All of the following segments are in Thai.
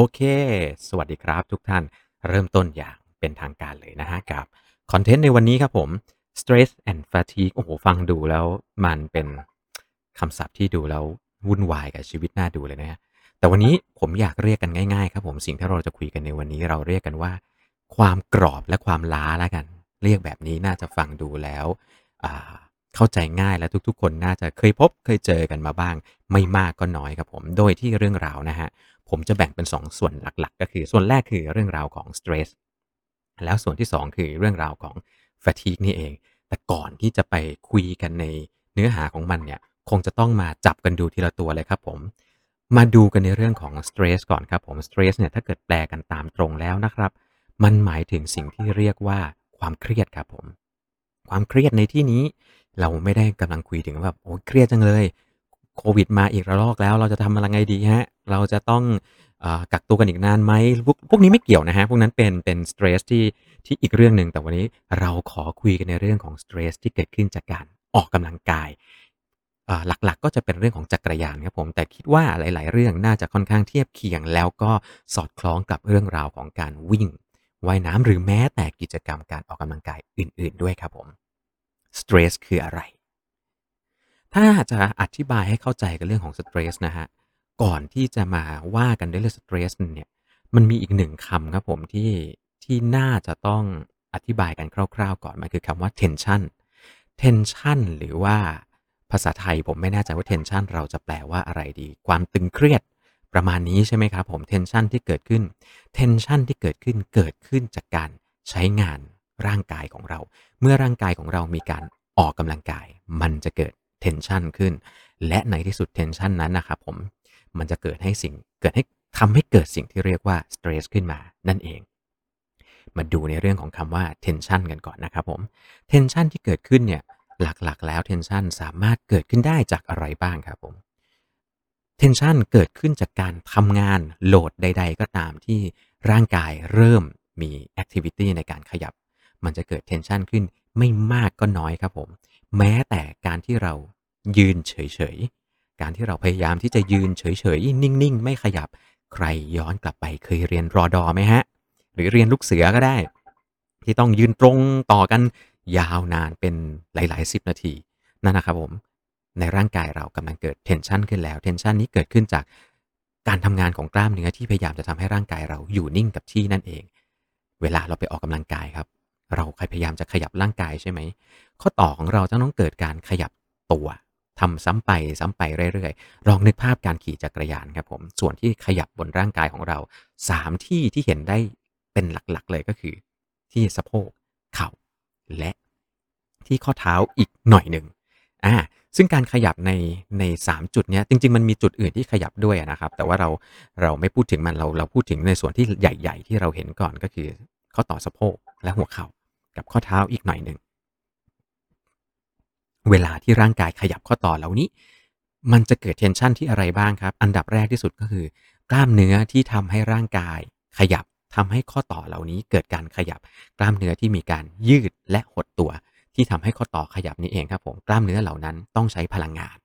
โอเค สวัสดีครับทุกท่าน เริ่มต้นอย่างเป็นทางการเลยนะฮะกับคอนเทนต์ในวันนี้ครับผม stress and fatigue โอ้โหฟังดูแล้วมันเป็นคำศัพท์ที่ดูแล้ววุ่นวายกับชีวิตน่าดูเลยนะฮะแต่วันนี้ผมอยากเรียกกันง่ายๆครับผมสิ่งที่เราจะคุยกันในวันนี้เราเรียกกันว่า ความกรอบและความล้าละกัน เรียกแบบนี้น่าจะฟังดูแล้วเข้าใจง่ายและทุกๆคนน่าจะเคยพบเคยเจอกันมาบ้าง ไม่มากก็น้อยครับผมโดยที่เรื่องราวนะฮะผมจะแบ่งเป็น2 ส่วนหลักๆก็คือส่วนแรกคือเรื่องราวของ stress แล้วส่วนที่2คือเรื่องราวของ fatigue นี่เองแต่ก่อนที่จะไปคุยกันในเนื้อหาของมันเนี่ยคงจะต้องมาจับกันดูทีละตัวเลยครับผมมาดูกันในเรื่องของ stress ก่อนครับผม stress เนี่ยถ้าเกิดแปลกันตามตรงแล้วนะครับมันหมายถึงสิ่งที่เรียกว่าความเครียดครับผมความเครียดในที่นี้เราไม่ได้กำลังคุยถึงแบบโอ้เครียดจังเลยโควิดมาอีกระลอกแล้วเราจะทำอะไรไงดีฮะเราจะต้องกักตัวกันอีกนานไหมพวกนี้ไม่เกี่ยวนะฮะพวกนั้นเป็นสเตรสที่อีกเรื่องหนึ่งแต่วันนี้เราขอคุยกันในเรื่องของสเตรสที่เกิดขึ้นจากการออกกำลังกายหลักๆก็จะเป็นเรื่องของจักรยานครับผมแต่คิดว่าหลายๆเรื่องน่าจะค่อนข้างเทียบเคียงแล้วก็สอดคล้องกับเรื่องราวของการวิ่งว่ายน้ำหรือแม้แต่กิจกรรมการออกกำลังกายอื่นๆด้วยครับผมสเตรสคืออะไรถ้าจะอธิบายให้เข้าใจกันเรื่องของสเตรสนะฮะก่อนที่จะมาว่ากันด้วยเรื่องสเตรสเนี่ยมันมีอีกหนึ่งคำครับผมที่น่าจะต้องอธิบายกันคร่าวๆก่อนมันคือคำว่า tension tension หรือว่าภาษาไทยผมไม่แน่ใจว่า tension เราจะแปลว่าอะไรดีความตึงเครียดประมาณนี้ใช่ไหมครับผม tension ที่เกิดขึ้น tension ที่เกิดขึ้นจากการใช้งานร่างกายของเราเมื่อร่างกายของเรามีการออกกำลังกายมันจะเกิดtension ขึ้นและในที่สุด tension นั้นนะครับผมมันจะเกิดให้ทำให้เกิดสิ่งที่เรียกว่า stress ขึ้นมานั่นเองมาดูในเรื่องของคำว่า tension กันก่อนนะครับผม tension ที่เกิดขึ้นเนี่ยหลักๆแล้ว tension สามารถเกิดขึ้นได้จากอะไรบ้างครับผม tension เกิดขึ้นจากการทำงานโหลดใดๆก็ตามที่ร่างกายเริ่มมี activity ในการขยับมันจะเกิด tension ขึ้นไม่มากก็น้อยครับผมแม้แต่การที่เรายืนเฉยๆการที่เราพยายามที่จะยืนเฉยๆนิ่งๆไม่ขยับใครย้อนกลับไปเคยเรียนรอดอไหมฮะหรือเรียนลูกเสือก็ได้ที่ต้องยืนตรงต่อกันยาวนานเป็นหลายๆ10 นาทีนั่นนะครับผมในร่างกายเรากำลังเกิด tension ขึ้นแล้ว tension นี้เกิดขึ้นจากการทำงานของกล้ามเนื้อที่พยายามจะทำให้ร่างกายเราอยู่นิ่งกับที่นั่นเองเวลาเราไปออกกำลังกายครับเราพยายามจะขยับร่างกายใช่ไหมข้อต่อของเราจะต้องเกิดการขยับตัวทำซ้ำไปเรื่อยๆลองนึกภาพการขี่จักรยานครับผมส่วนที่ขยับบนร่างกายของเรา3ที่เห็นได้เป็นหลักๆเลยก็คือที่สะโพกเข่าและที่ข้อเท้าอีกหน่อยหนึ่งซึ่งการขยับใน3จุดนี้จริงๆมันมีจุดอื่นที่ขยับด้วยนะครับแต่ว่าเราไม่พูดถึงมันเราพูดถึงในส่วนที่ใหญ่ๆที่เราเห็นก่อนก็คือข้อต่อสะโพกและหัวเข่ากับข้อเท้าอีกหน่อยหนึ่งเวลาที่ร่างกายขยับข้อต่อเหล่านี้มันจะเกิด tension ที่อะไรบ้างครับอันดับแรกที่สุดก็คือกล้ามเนื้อที่ทำให้ร่างกายขยับทำให้ข้อต่อเหล่านี้เกิดการขยับกล้ามเนื้อที่มีการยืดและหดตัวที่ทำให้ข้อต่อขยับนี้เองครับผมกล้ามเนื้อเหล่านั้นต้องใช้พลังงาน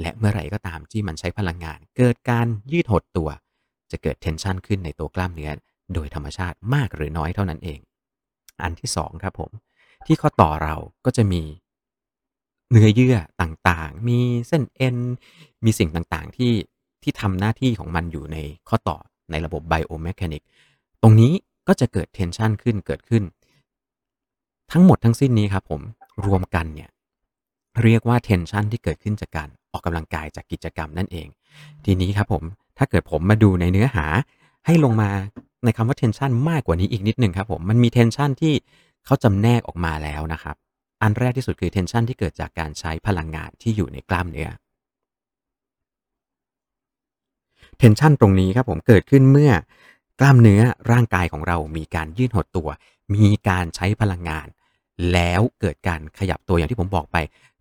และเมื่อไหร่ก็ตามที่มันใช้พลังงานเกิดการยืดหดตัวจะเกิด tension ขึ้นในตัวกล้ามเนื้อโดยธรรมชาติมากหรือน้อยเท่านั้นเองอันที่2ครับผมที่ข้อต่อเราก็จะมีเนื้อเยื่อต่างๆมีเส้นเอ็นมีสิ่งต่างๆที่ทำหน้าที่ของมันอยู่ในข้อต่อในระบบไบโอเมคานิกตรงนี้ก็จะเกิด tension เกิดขึ้นทั้งหมดทั้งสิ้นนี้ครับผมรวมกันเนี่ยเรียกว่า tension ที่เกิดขึ้นจากการออกกำลังกายจากกิจกรรมนั่นเองทีนี้ครับผมถ้าเกิดผมมาดูในเนื้อหาให้ลงมาในคำว่า tension มากกว่านี้อีกนิดนึงครับผมมันมี tension ที่เขาจำแนกออกมาแล้วนะครับอันแรกที่สุดคือ tension ที่เกิดจากการใช้พลังงานที่อยู่ในกล้ามเนื้อ tension ตรงนี้ครับผมเกิดขึ้นเมื่อกล้ามเนื้อร่างกายของเรามีการยืดหดตัวมีการใช้พลังงานแล้วเกิดการขยับตัวอย่างที่ผมบอกไป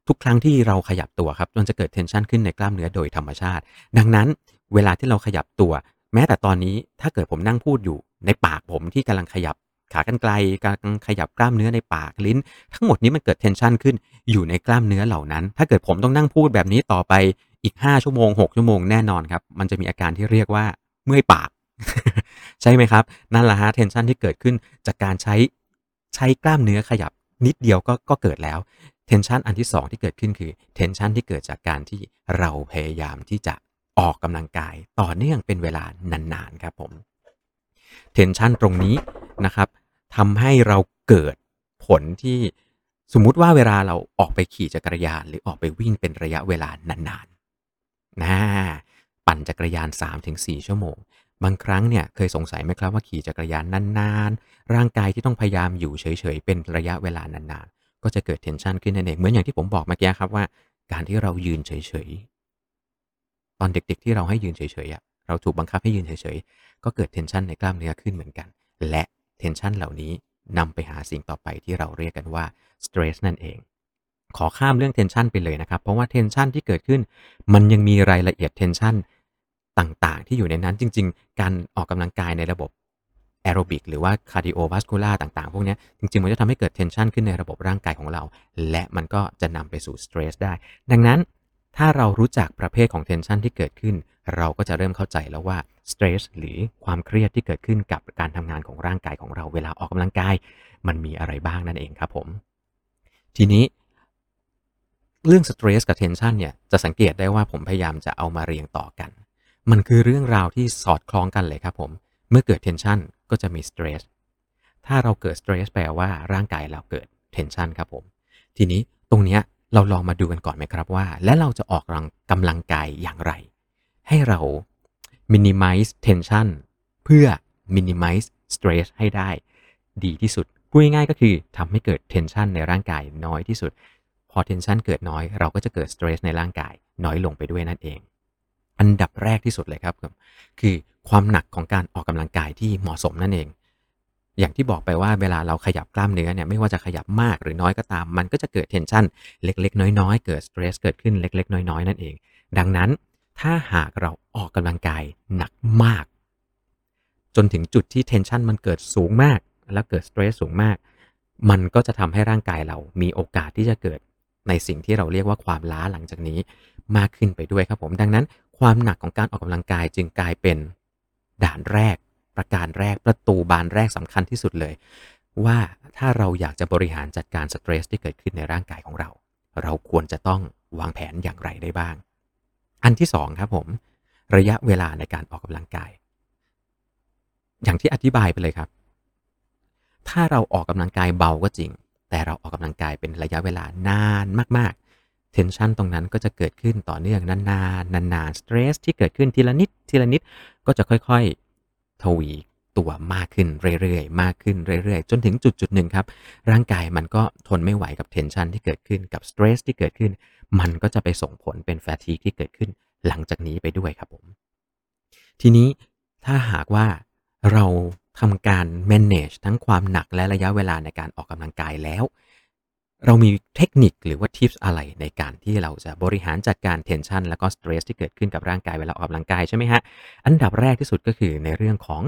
ทุกครั้งที่เราขยับตัวครับมันจะเกิด tension ขึ้นในกล้ามเนื้อโดยธรรมชาติดังนั้นเวลาที่เราขยับตัวแม้แต่ตอนนี้ถ้าเกิดผมนั่งพูดอยู่ในปากผมที่กำลังขยับขากรรไกรการขยับกล้ามเนื้อในปากลิ้นทั้งหมดนี้มันเกิด tension ขึ้นอยู่ในกล้ามเนื้อเหล่านั้นถ้าเกิดผมต้องนั่งพูดแบบนี้ต่อไปอีก5 ชั่วโมง 6 ชั่วโมงแน่นอนครับมันจะมีอาการที่เรียกว่าเมื่อยปาก ใช่ไหมครับนั่นแหละฮะเทนชันที่เกิดขึ้นจากการใช้กล้ามเนื้อขยับนิดเดียวก็เกิดแล้วเทนชันอันที่2ที่เกิดขึ้นคือเทนชันที่เกิดจากการที่เราพยายามที่จะออกกำลังกายต่อเนื่องเป็นเวลานานๆครับผมเทนชันตรงนี้นะครับทำให้เราเกิดผลที่สมมุติว่าเวลาเราออกไปขี่จักรยานหรือออกไปวิ่งเป็นระยะเวลานานๆปั่นจักรยาน 3-4 ชั่วโมงบางครั้งเนี่ยเคยสงสัยไหมครับว่าขี่จักรยานนานๆร่างกายที่ต้องพยายามอยู่เฉยๆเป็นระยะเวลานานๆก็จะเกิดเทนชันขึ้นนั่นเองเหมือนอย่างที่ผมบอกเมื่อกี้ครับว่าการที่เรายืนเฉยๆตอนเด็กๆที่เราให้ยืนเฉยๆเราถูกบังคับให้ยืนเฉยๆก็เกิดเทนชันในกล้ามเนื้อขึ้นเหมือนกันและเทนชันเหล่านี้นำไปหาสิ่งต่อไปที่เราเรียกกันว่าสเตรสนั่นเองขอข้ามเรื่องเทนชันไปเลยนะครับเพราะว่าเทนชันที่เกิดขึ้นมันยังมีรายละเอียดเทนชันต่างๆที่อยู่ในนั้นจริงๆการออกกำลังกายในระบบแอโรบิกหรือว่าคาร์ดิโอวาสคูล่าต่างๆพวกนี้จริงๆมันจะทำให้เกิดเทนชันขึ้นในระบบร่างกายของเราและมันก็จะนำไปสู่สเตรสได้ดังนั้นถ้าเรารู้จักประเภทของเทนชันที่เกิดขึ้นเราก็จะเริ่มเข้าใจแล้วว่าสเตรสหรือความเครียดที่เกิดขึ้นกับการทำงานของร่างกายของเราเวลาออกกำลังกายมันมีอะไรบ้างนั่นเองครับผมทีนี้เรื่องสเตรสกับเทนชันเนี่ยจะสังเกตได้ว่าผมพยายามจะเอามาเรียงต่อกันมันคือเรื่องราวที่สอดคล้องกันเลยครับผมเมื่อเกิดเทนชันก็จะมีสเตรสถ้าเราเกิดสเตรสแปลว่าร่างกายเราเกิดเทนชันครับผมทีนี้ตรงเนี้ยเราลองมาดูกันก่อนไหมครับว่าและเราจะออกกำลังกายอย่างไรให้เรา minimize tension เพื่อ minimize stress ให้ได้ดีที่สุดพูดง่ายๆก็คือทำให้เกิด tension ในร่างกายน้อยที่สุดพอ tension เกิดน้อยเราก็จะเกิด stress ในร่างกายน้อยลงไปด้วยนั่นเองอันดับแรกที่สุดเลยครับคือความหนักของการออกกำลังกายที่เหมาะสมนั่นเองอย่างที่บอกไปว่าเวลาเราขยับกล้ามเนื้อเนี่ยไม่ว่าจะขยับมากหรือน้อยก็ตามมันก็จะเกิด tension เล็กๆน้อยๆเกิด stress เกิดขึ้นเล็กๆน้อยๆนั่นเองดังนั้นถ้าหากเราออกกำลังกายหนักมากจนถึงจุดที่เทนชันมันเกิดสูงมากแล้วเกิดสเตรสสูงมากมันก็จะทำให้ร่างกายเรามีโอกาสที่จะเกิดในสิ่งที่เราเรียกว่าความล้าหลังจากนี้มากขึ้นไปด้วยครับผมดังนั้นความหนักของการออกกำลังกายจึงกลายเป็นด่านแรกประการแรกประตูบานแรกสำคัญที่สุดเลยว่าถ้าเราอยากจะบริหารจัดการสเตรสที่เกิดขึ้นในร่างกายของเราเราควรจะต้องวางแผนอย่างไรได้บ้างอันที่2ครับผมระยะเวลาในการออกกำลังกายอย่างที่อธิบายไปเลยครับถ้าเราออกกำลังกายเบาก็จริงแต่เราออกกำลังกายเป็นระยะเวลานานมากๆเทนชันตรงนั้นก็จะเกิดขึ้นต่อเนื่องนานสเตรสที่เกิดขึ้นทีละนิดทีละนิดก็จะค่อยๆทวีตัวมากขึ้นเรื่อยๆจนถึงจุดหนึ่งครับร่างกายมันก็ทนไม่ไหวกับเทนชันที่เกิดขึ้นกับสเตรสที่เกิดขึ้นมันก็จะไปส่งผลเป็นfatigueที่เกิดขึ้นหลังจากนี้ไปด้วยครับผมทีนี้ถ้าหากว่าเราทำการ manage ทั้งความหนักและระยะเวลาในการออกกำลังกายแล้วเรามีเทคนิคหรือว่า tips อะไรในการที่เราจะบริหารจัดการ tension แล้วก็ stress ที่เกิดขึ้นกับร่างกายเวลาออกกำลังกายใช่ไหมฮะอันดับแรกที่สุดก็คือในเรื่องของ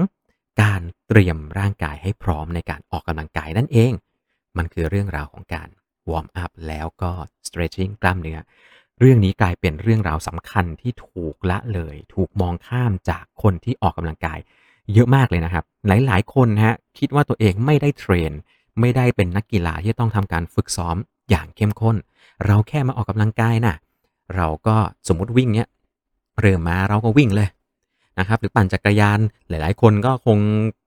การเตรียมร่างกายให้พร้อมในการออกกำลังกายนั่นเองมันคือเรื่องราวของการวอร์มอัพแล้วก็ stretching กล้ามเนื้อเรื่องนี้กลายเป็นเรื่องราวสำคัญที่ถูกละเลยถูกมองข้ามจากคนที่ออกกำลังกายเยอะมากเลยนะครับหลายๆคนฮะคิดว่าตัวเองไม่ได้เทรนไม่ได้เป็นนักกีฬาที่ต้องทำการฝึกซ้อมอย่างเข้มข้นเราแค่มาออกกำลังกายนะเราก็สมมติวิ่งเนี้ยเริ่มมาเราก็วิ่งเลยนะครับหรือปั่นจักรยานหลายๆคนก็คง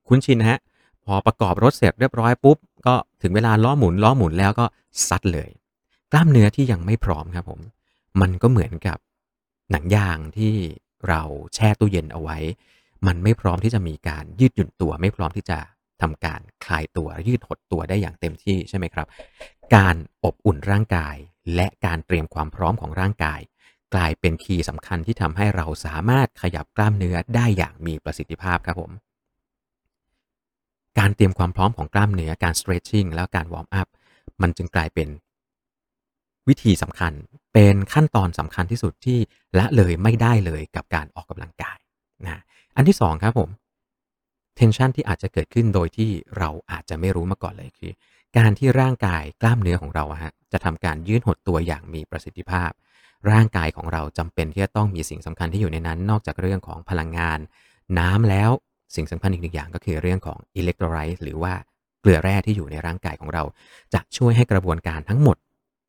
คุ้นชินฮะพอประกอบรถเสร็จเรียบร้อยปุ๊บก็ถึงเวลาล้อหมุนแล้วก็ซัดเลยกล้ามเนื้อที่ยังไม่พร้อมครับผมมันก็เหมือนกับหนังยางที่เราแช่ตู้เย็นเอาไว้มันไม่พร้อมที่จะมีการยืดหยุ่นตัวไม่พร้อมที่จะทำการคลายตัวยืดหดตัวได้อย่างเต็มที่ใช่ไหมครับการอบอุ่นร่างกายและการเตรียมความพร้อมของร่างกายกลายเป็นคีย์สำคัญที่ทำให้เราสามารถขยับกล้ามเนื้อได้อย่างมีประสิทธิภาพครับผมการเตรียมความพร้อมของกล้ามเนื้อการ stretching แล้วการ warm up มันจึงกลายเป็นวิธีสำคัญเป็นขั้นตอนสำคัญที่สุดที่ละเลยไม่ได้เลยกับการออกกำลังกายนะอันที่2ครับผม tension ที่อาจจะเกิดขึ้นโดยที่เราอาจจะไม่รู้มาก่อนเลยคือการที่ร่างกายกล้ามเนื้อของเราฮะจะทำการยืดหดตัวอย่างมีประสิทธิภาพร่างกายของเราจำเป็นที่จะต้องมีสิ่งสำคัญที่อยู่ในนั้นนอกจากเรื่องของพลังงานน้ำแล้ว สิ่งสำคัญอีกหนึ่งอย่างก็คือเรื่องของอิเล็กโทรไลต์หรือว่าเกลือแร่ที่อยู่ในร่างกายของเราจะช่วยให้กระบวนการทั้งหมด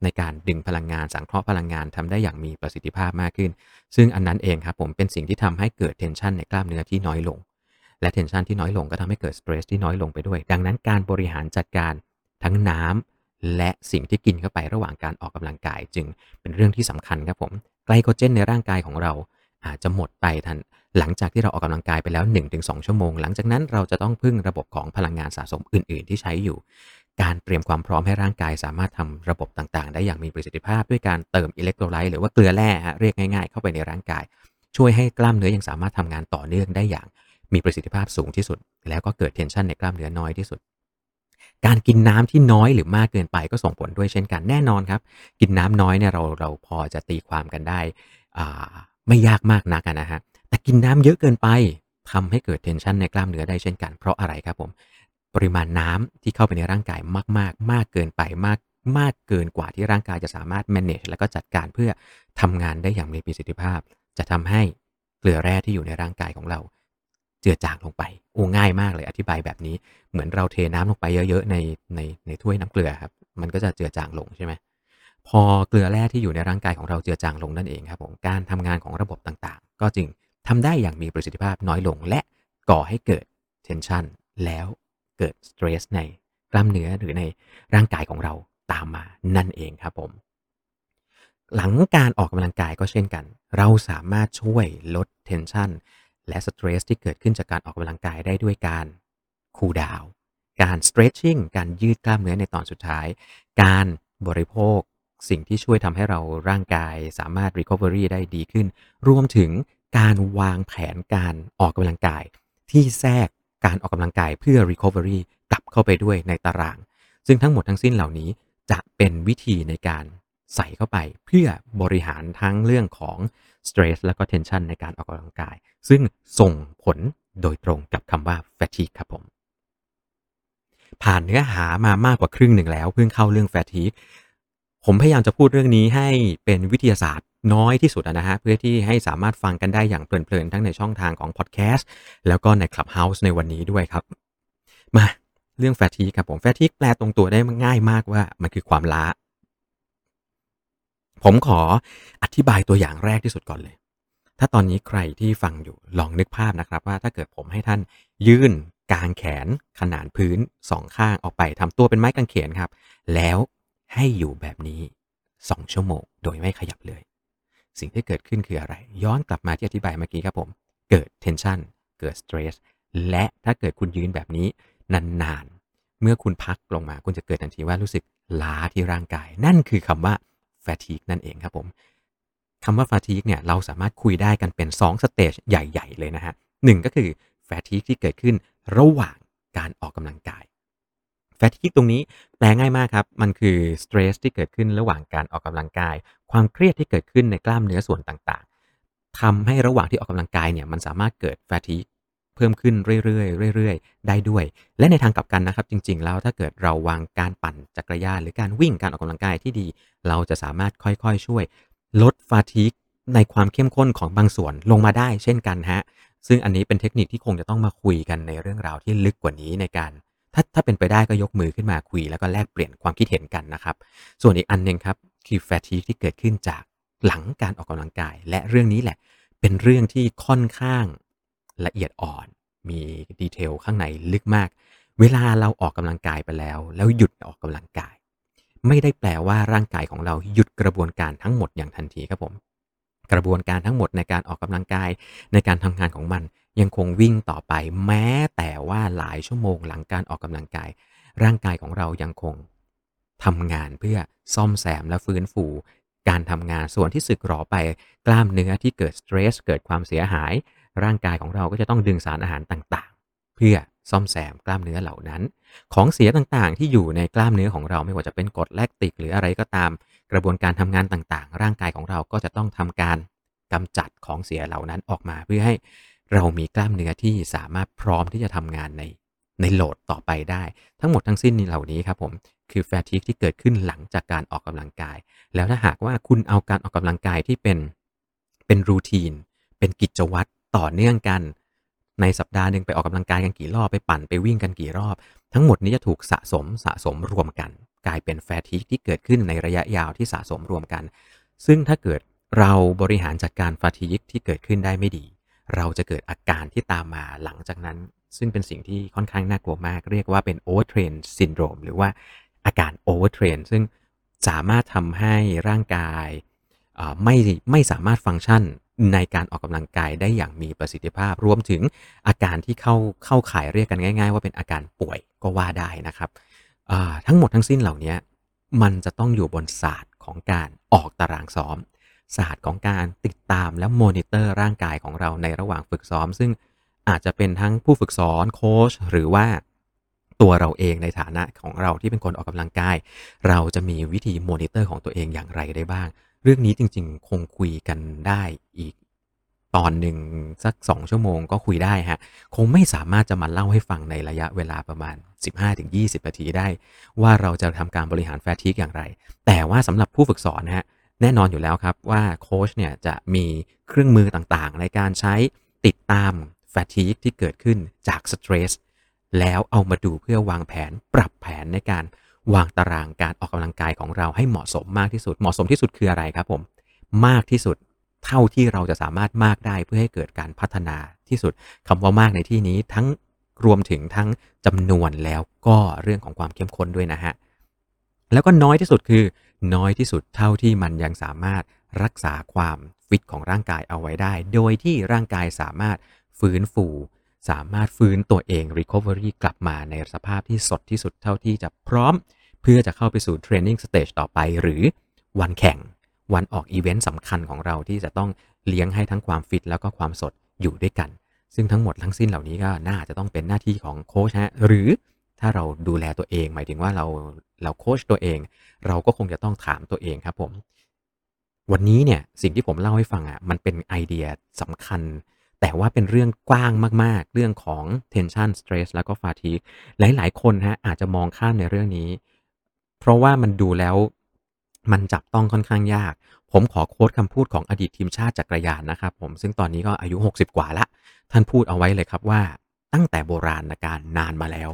ในการดึงพลังงานสังเคราะห์พลังงานทำได้อย่างมีประสิทธิภาพมากขึ้นซึ่งอันนั้นเองครับผมเป็นสิ่งที่ทำให้เกิดเทนชันในกล้ามเนื้อที่น้อยลงและเทนชันที่น้อยลงก็ทำให้เกิดสเตรสที่น้อยลงไปด้วยดังนั้นการบริหารจัดการทั้งน้ำและสิ่งที่กินเข้าไประหว่างการออกกำลังกายจึงเป็นเรื่องที่สำคัญครับผมไกลโคเจนในร่างกายของเราอาจจะหมดไปทันหลังจากที่เราออกกำลังกายไปแล้ว 1-2 ชั่วโมงหลังจากนั้นเราจะต้องพึ่งระบบของพลังงานสะสมอื่นๆที่ใช้อยู่การเตรียมความพร้อมให้ร่างกายสามารถทำระบบต่างๆได้อย่างมีประสิทธิภาพด้วยการเติมอิเล็กโทรไลต์หรือว่าเกลือแร่เรียกง่ายๆเข้าไปในร่างกายช่วยให้กล้ามเนื้อยังสามารถทำงานต่อเนื่องได้อย่างมีประสิทธิภาพสูงที่สุดแล้วก็เกิดเทนชันในกล้ามเนื้อน้อยที่สุดการกินน้ำที่น้อยหรือมากเกินไปก็ส่งผลด้วยเช่นกันแน่นอนครับกินน้ำน้อยเนี่ยเราพอจะตีความกันได้ไม่ยากมากนักนะฮะแต่กินน้ำเยอะเกินไปทำให้เกิดเทนชันในกล้ามเนื้อได้เช่นกันเพราะอะไรครับผมปริมาณน้ำที่เข้าไปในร่างกายมากเกินไปมากเกินกว่าที่ร่างกายจะสามารถ manage แล้วก็จัดการเพื่อทำงานได้อย่างมีประสิทธิภาพจะทำให้เกลือแร่ที่อยู่ในร่างกายของเราเจือจางลงไปโอ้ง่ายมากเลยอธิบายแบบนี้เหมือนเราเทน้ำลงไปเยอะๆในถ้วยน้ำเกลือครับมันก็จะเจือจางลงใช่ไหมพอเกลือแร่ที่อยู่ในร่างกายของเราเจือจางลงนั่นเองครับผมการทำงานของระบบต่างๆก็จึงทำได้อย่างมีประสิทธิภาพน้อยลงและก่อให้เกิด tension แล้วเกิด stress ในกล้ามเนื้อหรือในร่างกายของเราตามมานั่นเองครับผมหลังการออกกำลังกายก็เช่นกันเราสามารถช่วยลด tension และ stress ที่เกิดขึ้นจากการออกกำลังกายได้ด้วยการคูลดาวน์การ stretching การยืดกล้ามเนื้อในตอนสุดท้ายการบริโภคสิ่งที่ช่วยทำให้เราร่างกายสามารถ recovery ได้ดีขึ้นรวมถึงการวางแผนการออกกำลังกายที่แทรกการออกกำลังกายเพื่อ recovery กลับเข้าไปด้วยในตารางซึ่งทั้งหมดทั้งสิ้นเหล่านี้จะเป็นวิธีในการใส่เข้าไปเพื่อบริหารทั้งเรื่องของ stress และก็ tension ในการออกกำลังกายซึ่งส่งผลโดยตรงกับคำว่า fatigue ครับผมผ่านเนื้อหามามากกว่าครึ่งหนึ่งแล้วเพิ่งเข้าเรื่อง fatigueผมพยายามจะพูดเรื่องนี้ให้เป็นวิทยาศาสตร์น้อยที่สุดนะฮะเพื่อที่ให้สามารถฟังกันได้อย่างเพลินๆทั้งในช่องทางของพอดแคสต์แล้วก็ใน Clubhouse ในวันนี้ด้วยครับมาเรื่อง fatigue ครับผม fatigue แปลตรงตัวได้ง่ายมากว่ามันคือความล้าผมขออธิบายตัวอย่างแรกที่สุดก่อนเลยถ้าตอนนี้ใครที่ฟังอยู่ลองนึกภาพนะครับว่าถ้าเกิดผมให้ท่านยื่นกางแขนขนานพื้นสองข้างออกไปทำตัวเป็นไม้กางเขนครับแล้วให้อยู่แบบนี้2ชั่วโมงโดยไม่ขยับเลยสิ่งที่เกิดขึ้นคืออะไรย้อนกลับมาที่อธิบายเมื่อกี้ครับผมเกิด tension เกิด stress และถ้าเกิดคุณยืนแบบนี้นานๆเมื่อคุณพักลงมาคุณจะเกิดทันทีว่ารู้สึกล้าที่ร่างกายนั่นคือคำว่า fatigue นั่นเองครับผมคำว่า fatigue เนี่ยเราสามารถคุยได้กันเป็น2 stage ใหญ่ๆเลยนะฮะ1ก็คือ fatigue ที่เกิดขึ้นระหว่างการออกกำลังกายfatigue ตรงนี้แปลง่ายมากครับมันคือ stress ที่เกิดขึ้นระหว่างการออกกำลังกายความเครียดที่เกิดขึ้นในกล้ามเนื้อส่วนต่างๆทำให้ระหว่างที่ออกกำลังกายเนี่ยมันสามารถเกิด fatigue เพิ่มขึ้นเรื่อยๆได้ด้วยและในทางกลับกันนะครับจริงๆแล้วถ้าเกิดเราวางการปั่นจักรยานหรือการวิ่งการออกกำลังกายที่ดีเราจะสามารถค่อยๆช่วยลด fatigue ในความเข้มข้นของบางส่วนลงมาได้เช่นกันฮะซึ่งอันนี้เป็นเทคนิคที่คงจะต้องมาคุยกันในเรื่องราวที่ลึกกว่านี้ในการถ้าเป็นไปได้ก็ยกมือขึ้นมาคุยแล้วก็แลกเปลี่ยนความคิดเห็นกันนะครับส่วนอีกอันนึงครับคือ fatigue ที่เกิดขึ้นจากหลังการออกกำลังกายและเรื่องนี้แหละเป็นเรื่องที่ค่อนข้างละเอียดอ่อนมีดีเทลข้างในลึกมากเวลาเราออกกำลังกายไปแล้วหยุดออกกำลังกายไม่ได้แปลว่าร่างกายของเราหยุดกระบวนการทั้งหมดอย่างทันทีครับผมกระบวนการทั้งหมดในการออกกำลังกายในการทำงานของมันยังคงวิ่งต่อไปแม้แต่ว่าหลายชั่วโมงหลังการออกกำลังกายร่างกายของเรายังคงทำงานเพื่อซ่อมแซมและฟื้นฟูการทำงานส่วนที่สึกหรอไปกล้ามเนื้อที่เกิดสเตรสเกิดความเสียหายร่างกายของเราก็จะต้องดึงสารอาหารต่างๆเพื่อซ่อมแซมกล้ามเนื้อเหล่านั้นของเสียต่างๆที่อยู่ในกล้ามเนื้อของเราไม่ว่าจะเป็นกรดแลคติกหรืออะไรก็ตามกระบวนการทำงานต่างๆร่างกายของเราก็จะต้องทำการกำจัดของเสียเหล่านั้นออกมาเพื่อให้เรามีกล้ามเนื้อที่สามารถพร้อมที่จะทำงานในโหลดต่อไปได้ทั้งหมดทั้งสิ้นเหล่านี้ครับผมคือ fatigue ที่เกิดขึ้นหลังจากการออกกำลังกายแล้วถ้าหากว่าคุณเอาการออกกำลังกายที่เป็นรูทีนเป็นกิจวัตรต่อเนื่องกัน ในสัปดาห์หนึ่งไปออกกำลังกายกันกี่รอบไปปั่นไปวิ่งกันกี่รอบทั้งหมดนี้จะถูกสะสมรวมกันกลายเป็นแฟทิกที่เกิดขึ้นในระยะยาวที่สะสมรวมกันซึ่งถ้าเกิดเราบริหารจัดการฟาทิกที่เกิดขึ้นได้ไม่ดีเราจะเกิดอาการที่ตามมาหลังจากนั้นซึ่งเป็นสิ่งที่ค่อนข้างน่ากลัวมากเรียกว่าเป็นโอเวอร์เทรนซินโดรมหรือว่าอาการโอเวอร์เทรนซึ่งสามารถทำให้ร่างกายไม่สามารถฟังก์ชันในการออกกำลังกายได้อย่างมีประสิทธิภาพรวมถึงอาการที่เข้าข่ายเรียกกันง่ายๆว่าเป็นอาการป่วยก็ว่าได้นะครับทั้งหมดทั้งสิ้นเหล่านี้มันจะต้องอยู่บนศาสตร์ของการออกตารางซ้อมศาสตร์ของการติดตามและมอนิเตอร์ร่างกายของเราในระหว่างฝึกซ้อมซึ่งอาจจะเป็นทั้งผู้ฝึกสอนโค้ชหรือว่าตัวเราเองในฐานะของเราที่เป็นคนออกกำลังกายเราจะมีวิธีมอนิเตอร์ของตัวเองอย่างไรได้บ้างเรื่องนี้จริงๆคงคุยกันได้อีกตอนหนึ่งสัก2ชั่วโมงก็คุยได้ฮะคงไม่สามารถจะมาเล่าให้ฟังในระยะเวลาประมาณ 15-20 นาทีได้ว่าเราจะทำการบริหารแฟทิกอย่างไรแต่ว่าสำหรับผู้ฝึกสอนนะฮะแน่นอนอยู่แล้วครับว่าโค้ชเนี่ยจะมีเครื่องมือต่างๆในการใช้ติดตามแฟทิกที่เกิดขึ้นจากสเตรสแล้วเอามาดูเพื่อวางแผนปรับแผนในการวางตารางการออกกำลังกายของเราให้เหมาะสมมากที่สุดเหมาะสมที่สุดคืออะไรครับผมมากที่สุดเท่าที่เราจะสามารถมากได้เพื่อให้เกิดการพัฒนาที่สุดคำว่ามากในที่นี้ทั้งรวมถึงทั้งจำนวนแล้วก็เรื่องของความเข้มข้นด้วยนะฮะแล้วก็น้อยที่สุดคือน้อยที่สุดเท่าที่มันยังสามารถรักษาความฟิตของร่างกายเอาไว้ได้โดยที่ร่างกายสามารถฟื้นฟูสามารถฟื้นตัวเอง recovery กลับมาในสภาพที่สดที่สุดเท่าที่จะพร้อมเพื่อจะเข้าไปสู่ training stage ต่อไปหรือวันแข่งวันออกอีเวนต์สำคัญของเราที่จะต้องเลี้ยงให้ทั้งความฟิตแล้วก็ความสดอยู่ด้วยกันซึ่งทั้งหมดทั้งสิ้นเหล่านี้ก็น่าจะต้องเป็นหน้าที่ของโค้ชฮะหรือถ้าเราดูแลตัวเองหมายถึงว่าเราโค้ชตัวเองเราก็คงจะต้องถามตัวเองครับผมวันนี้เนี่ยสิ่งที่ผมเล่าให้ฟังอ่ะมันเป็นไอเดียสำคัญแต่ว่าเป็นเรื่องกว้างมากๆเรื่องของ tension stress แล้วก็ fatigue หลายๆคนฮะอาจจะมองข้ามในเรื่องนี้เพราะว่ามันดูแล้วมันจับต้องค่อนข้างยากผมขอโค้ดคำพูดของอดีตทีมชาติจักรยานนะครับผมซึ่งตอนนี้ก็อายุ60กว่าละท่านพูดเอาไว้เลยครับว่าตั้งแต่โบราณกาลนานมาแล้ว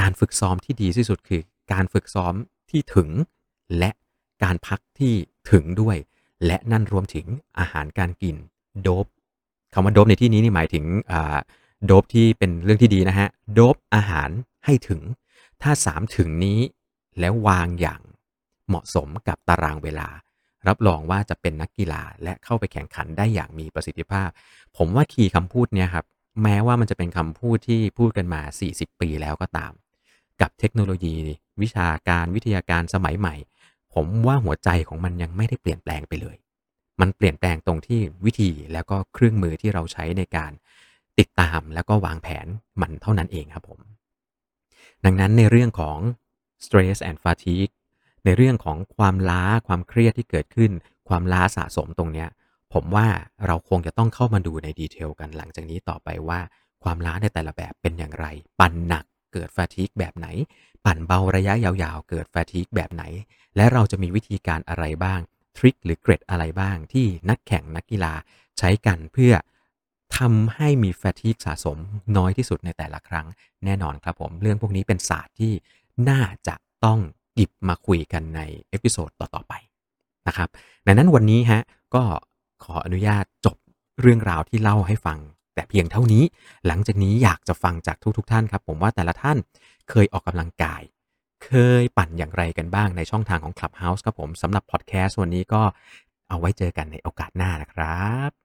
การฝึกซ้อมที่ดีที่สุดคือการฝึกซ้อมที่ถึงและการพักที่ถึงด้วยและนั่นรวมถึงอาหารการกินโดปคำว่าโดปในที่นี้นี่หมายถึงโดปที่เป็นเรื่องที่ดีนะฮะโดปอาหารให้ถึงถ้า3ถึงนี้แล้ววางอย่างเหมาะสมกับตารางเวลารับรองว่าจะเป็นนักกีฬาและเข้าไปแข่งขันได้อย่างมีประสิทธิภาพผมว่าคีย์คำพูดเนี่ยครับแม้ว่ามันจะเป็นคำพูดที่พูดกันมา40ปีแล้วก็ตามกับเทคโนโลยีวิชาการวิทยาการสมัยใหม่ผมว่าหัวใจของมันยังไม่ได้เปลี่ยนแปลงไปเลยมันเปลี่ยนแปลงตรงที่วิธีแล้วก็เครื่องมือที่เราใช้ในการติดตามแล้วก็วางแผนมันเท่านั้นเองครับผมดังนั้นในเรื่องของ stress and fatigue ในเรื่องของความล้าความเครียดที่เกิดขึ้นความล้าสะสมตรงเนี้ยผมว่าเราคงจะต้องเข้ามาดูในดีเทลกันหลังจากนี้ต่อไปว่าความล้าในแต่ละแบบเป็นอย่างไรปั่นหนักเกิด fatigue แบบไหนปั่นเบาระยะยาวๆเกิด fatigue แบบไหนและเราจะมีวิธีการอะไรบ้างทริคหรือเกร็ดอะไรบ้างที่นักแข่งนักกีฬาใช้กันเพื่อทำให้มี fatigue สะสมน้อยที่สุดในแต่ละครั้งแน่นอนครับผมเรื่องพวกนี้เป็นศาสตร์ที่น่าจะต้องหยิบมาคุยกันในเอพิโซดต่อๆไปนะครับดังนั้นวันนี้ฮะก็ขออนุญาตจบเรื่องราวที่เล่าให้ฟังแต่เพียงเท่านี้หลังจากนี้อยากจะฟังจากทุกท่านครับผมว่าแต่ละท่านเคยออกกำลังกายเคยปั่นอย่างไรกันบ้างในช่องทางของ Clubhouse ครับผมสำหรับพอดแคสต์วันนี้ก็เอาไว้เจอกันในโอกาสหน้านะครับ